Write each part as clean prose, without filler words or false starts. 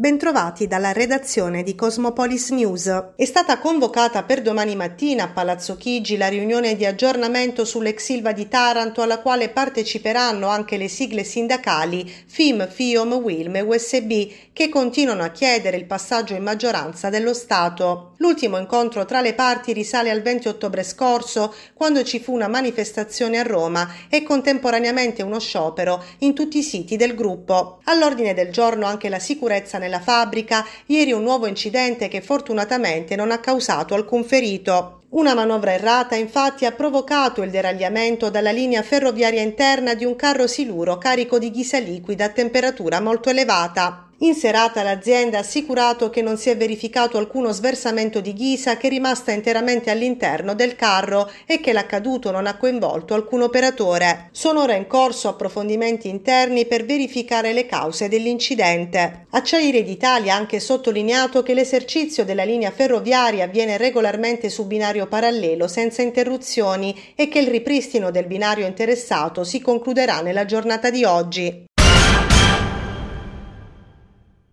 Bentrovati dalla redazione di Cosmopolis News. È stata convocata per domani mattina a Palazzo Chigi la riunione di aggiornamento sull'ex Ilva di Taranto, alla quale parteciperanno anche le sigle sindacali FIM, FIOM, WILM e USB, che continuano a chiedere il passaggio in maggioranza dello Stato. L'ultimo incontro tra le parti risale al 20 ottobre scorso, quando ci fu una manifestazione a Roma e contemporaneamente uno sciopero in tutti i siti del gruppo. All'ordine del giorno anche la sicurezza nella fabbrica, ieri un nuovo incidente che fortunatamente non ha causato alcun ferito. Una manovra errata infatti ha provocato il deragliamento dalla linea ferroviaria interna di un carro siluro carico di ghisa liquida a temperatura molto elevata. In serata l'azienda ha assicurato che non si è verificato alcuno sversamento di ghisa, che è rimasta interamente all'interno del carro e che l'accaduto non ha coinvolto alcun operatore. Sono ora in corso approfondimenti interni per verificare le cause dell'incidente. Acciaierie d'Italia ha anche sottolineato che l'esercizio della linea ferroviaria avviene regolarmente su binario parallelo senza interruzioni e che il ripristino del binario interessato si concluderà nella giornata di oggi.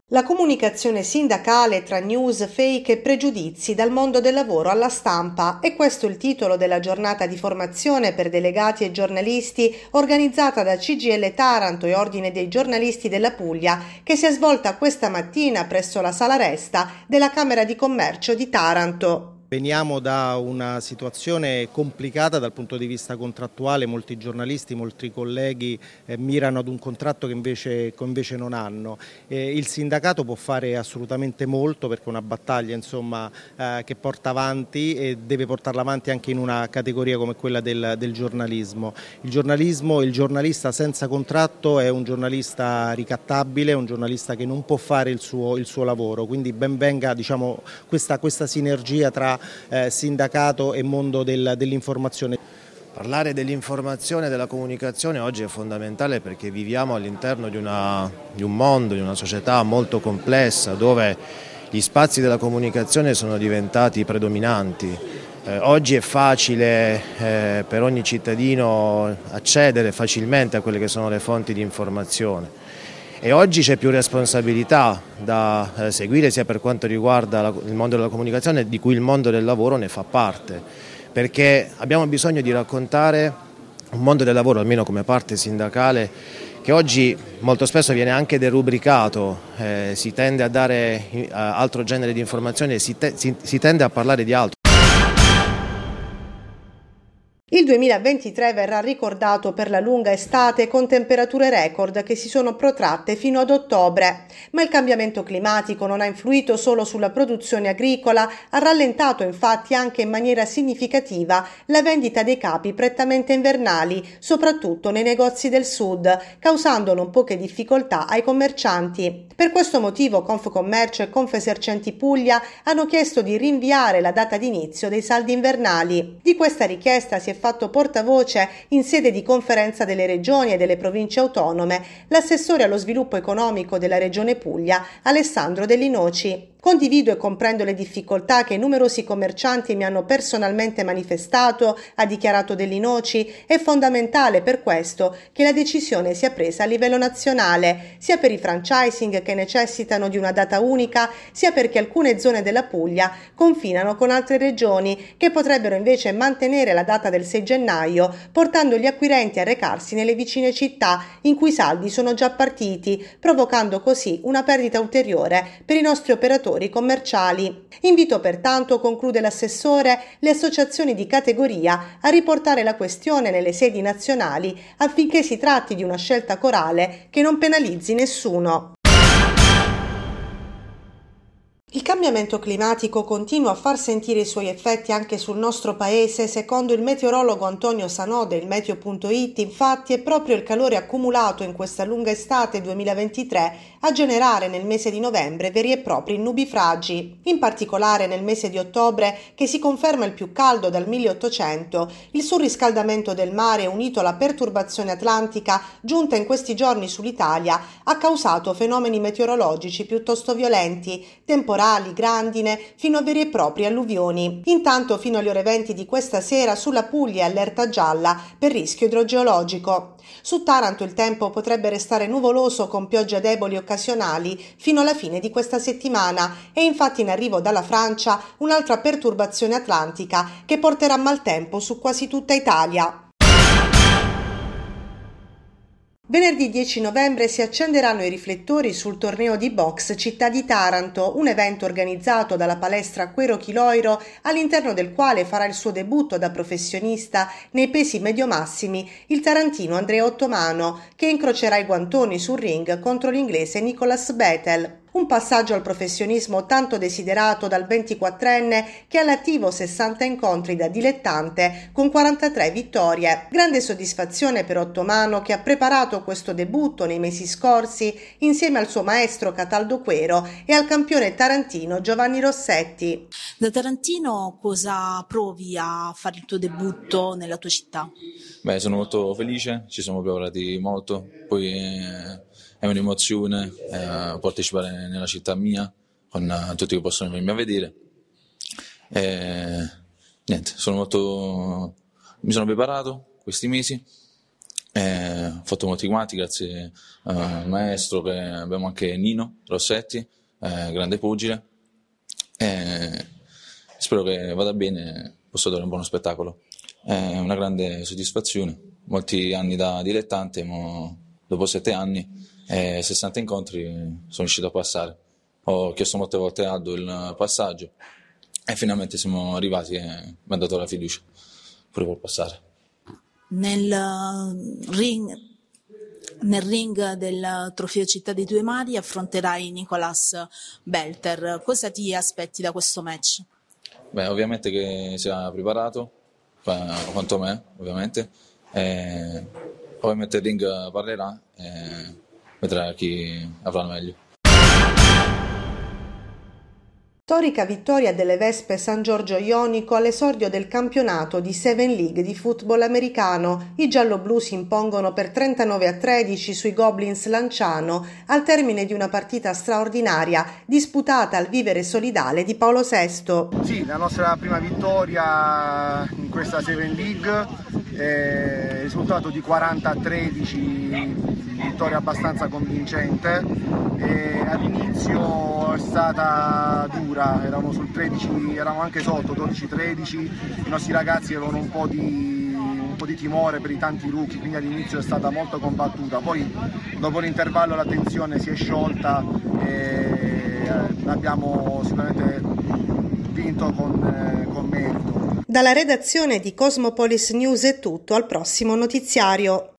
La comunicazione sindacale tra news, fake e pregiudizi dal mondo del lavoro alla stampa, e questo è il titolo della giornata di formazione per delegati e giornalisti organizzata da CGIL Taranto e Ordine dei giornalisti della Puglia, che si è svolta questa mattina presso la Sala Resta della Camera di Commercio di Taranto. Veniamo da una situazione complicata dal punto di vista contrattuale, molti giornalisti, molti colleghi mirano ad un contratto che invece non hanno. Il sindacato può fare assolutamente molto, perché è una battaglia che porta avanti e deve portarla avanti anche in una categoria come quella del giornalismo. Il giornalista senza contratto è un giornalista ricattabile, un giornalista che non può fare il suo lavoro, quindi ben venga questa sinergia tra sindacato e mondo dell'informazione. Parlare dell'informazione e della comunicazione oggi è fondamentale, perché viviamo all'interno di un mondo, di una società molto complessa, dove gli spazi della comunicazione sono diventati predominanti. Oggi è facile per ogni cittadino accedere facilmente a quelle che sono le fonti di informazione. E oggi c'è più responsabilità da seguire, sia per quanto riguarda il mondo della comunicazione, di cui il mondo del lavoro ne fa parte, perché abbiamo bisogno di raccontare un mondo del lavoro, almeno come parte sindacale, che oggi molto spesso viene anche derubricato, si tende a dare altro genere di informazioni, si tende a parlare di altro. Il 2023 verrà ricordato per la lunga estate con temperature record che si sono protratte fino ad ottobre, ma il cambiamento climatico non ha influito solo sulla produzione agricola, ha rallentato infatti anche in maniera significativa la vendita dei capi prettamente invernali, soprattutto nei negozi del sud, causando non poche difficoltà ai commercianti. Per questo motivo Confcommercio e Confesercenti Puglia hanno chiesto di rinviare la data d'inizio dei saldi invernali. Di questa richiesta si è fatto portavoce in sede di conferenza delle regioni e delle province autonome l'assessore allo sviluppo economico della regione Puglia, Alessandro Delli Noci. Condivido e comprendo le difficoltà che numerosi commercianti mi hanno personalmente manifestato, ha dichiarato Delli Noci. È fondamentale per questo che la decisione sia presa a livello nazionale, sia per i franchising che necessitano di una data unica, sia perché alcune zone della Puglia confinano con altre regioni che potrebbero invece mantenere la data del 6 gennaio, portando gli acquirenti a recarsi nelle vicine città in cui i saldi sono già partiti, provocando così una perdita ulteriore per i nostri operatori commerciali. Invito pertanto, conclude l'assessore, le associazioni di categoria a riportare la questione nelle sedi nazionali affinché si tratti di una scelta corale che non penalizzi nessuno. Il cambiamento climatico continua a far sentire i suoi effetti anche sul nostro paese. Secondo il meteorologo Antonio Sanò del Meteo.it, infatti, è proprio il calore accumulato in questa lunga estate 2023 a generare nel mese di novembre veri e propri nubifragi. In particolare nel mese di ottobre, che si conferma il più caldo dal 1800, il surriscaldamento del mare unito alla perturbazione atlantica giunta in questi giorni sull'Italia ha causato fenomeni meteorologici piuttosto violenti, temporali cinghiali, grandine, fino a vere e proprie alluvioni. Intanto fino alle ore 20 di questa sera sulla Puglia è allerta gialla per rischio idrogeologico. Su Taranto il tempo potrebbe restare nuvoloso con piogge deboli occasionali fino alla fine di questa settimana e infatti in arrivo dalla Francia un'altra perturbazione atlantica che porterà maltempo su quasi tutta Italia. Venerdì 10 novembre si accenderanno i riflettori sul torneo di box Città di Taranto, un evento organizzato dalla palestra Quero Chiloiro, all'interno del quale farà il suo debutto da professionista nei pesi medio-massimi il tarantino Andrea Ottomano, che incrocerà i guantoni sul ring contro l'inglese Nicholas Bethell. Un passaggio al professionismo tanto desiderato dal 24enne che all'attivo 60 incontri da dilettante con 43 vittorie. Grande soddisfazione per Ottomano che ha preparato questo debutto nei mesi scorsi insieme al suo maestro Cataldo Quero e al campione tarantino Giovanni Rossetti. Da tarantino cosa provi a fare il tuo debutto nella tua città? Beh, sono molto felice, ci siamo preparati molto, poi è un'emozione partecipare nella città mia con tutti che possono venirmi a vedere. Mi sono preparato questi mesi, ho fatto molti guanti grazie al maestro, che abbiamo anche Nino Rossetti, grande pugile. Spero che vada bene, posso dare un buono spettacolo. È una grande soddisfazione, molti anni da dilettante, ma dopo 7 anni 60 incontri sono riuscito a passare. Ho chiesto molte volte a Aldo il passaggio e finalmente siamo arrivati e mi ha dato la fiducia pure per passare. Nel ring del trofeo Città dei Due Mari affronterai Nicholas Bethell. Cosa ti aspetti da questo match? Beh, ovviamente che sia preparato quanto me, ovviamente. Ovviamente il ring parlerà e vedrà chi avrà il meglio. Storica vittoria delle Vespe San Giorgio Ionico all'esordio del campionato di Seven League di football americano. I gialloblu si impongono per 39-13 sui Goblins Lanciano al termine di una partita straordinaria disputata al vivere solidale di Paolo VI. Sì, la nostra prima vittoria in questa Seven League, risultato di 40-13, vittoria abbastanza convincente. All'inizio è stata dura, eravamo sul 13, eravamo anche sotto 12-13, i nostri ragazzi avevano un po' di timore per i tanti rookie, quindi all'inizio è stata molto combattuta, poi dopo l'intervallo la tensione si è sciolta e abbiamo sicuramente vinto con merito. Dalla redazione di Cosmopolis News è tutto, al prossimo notiziario.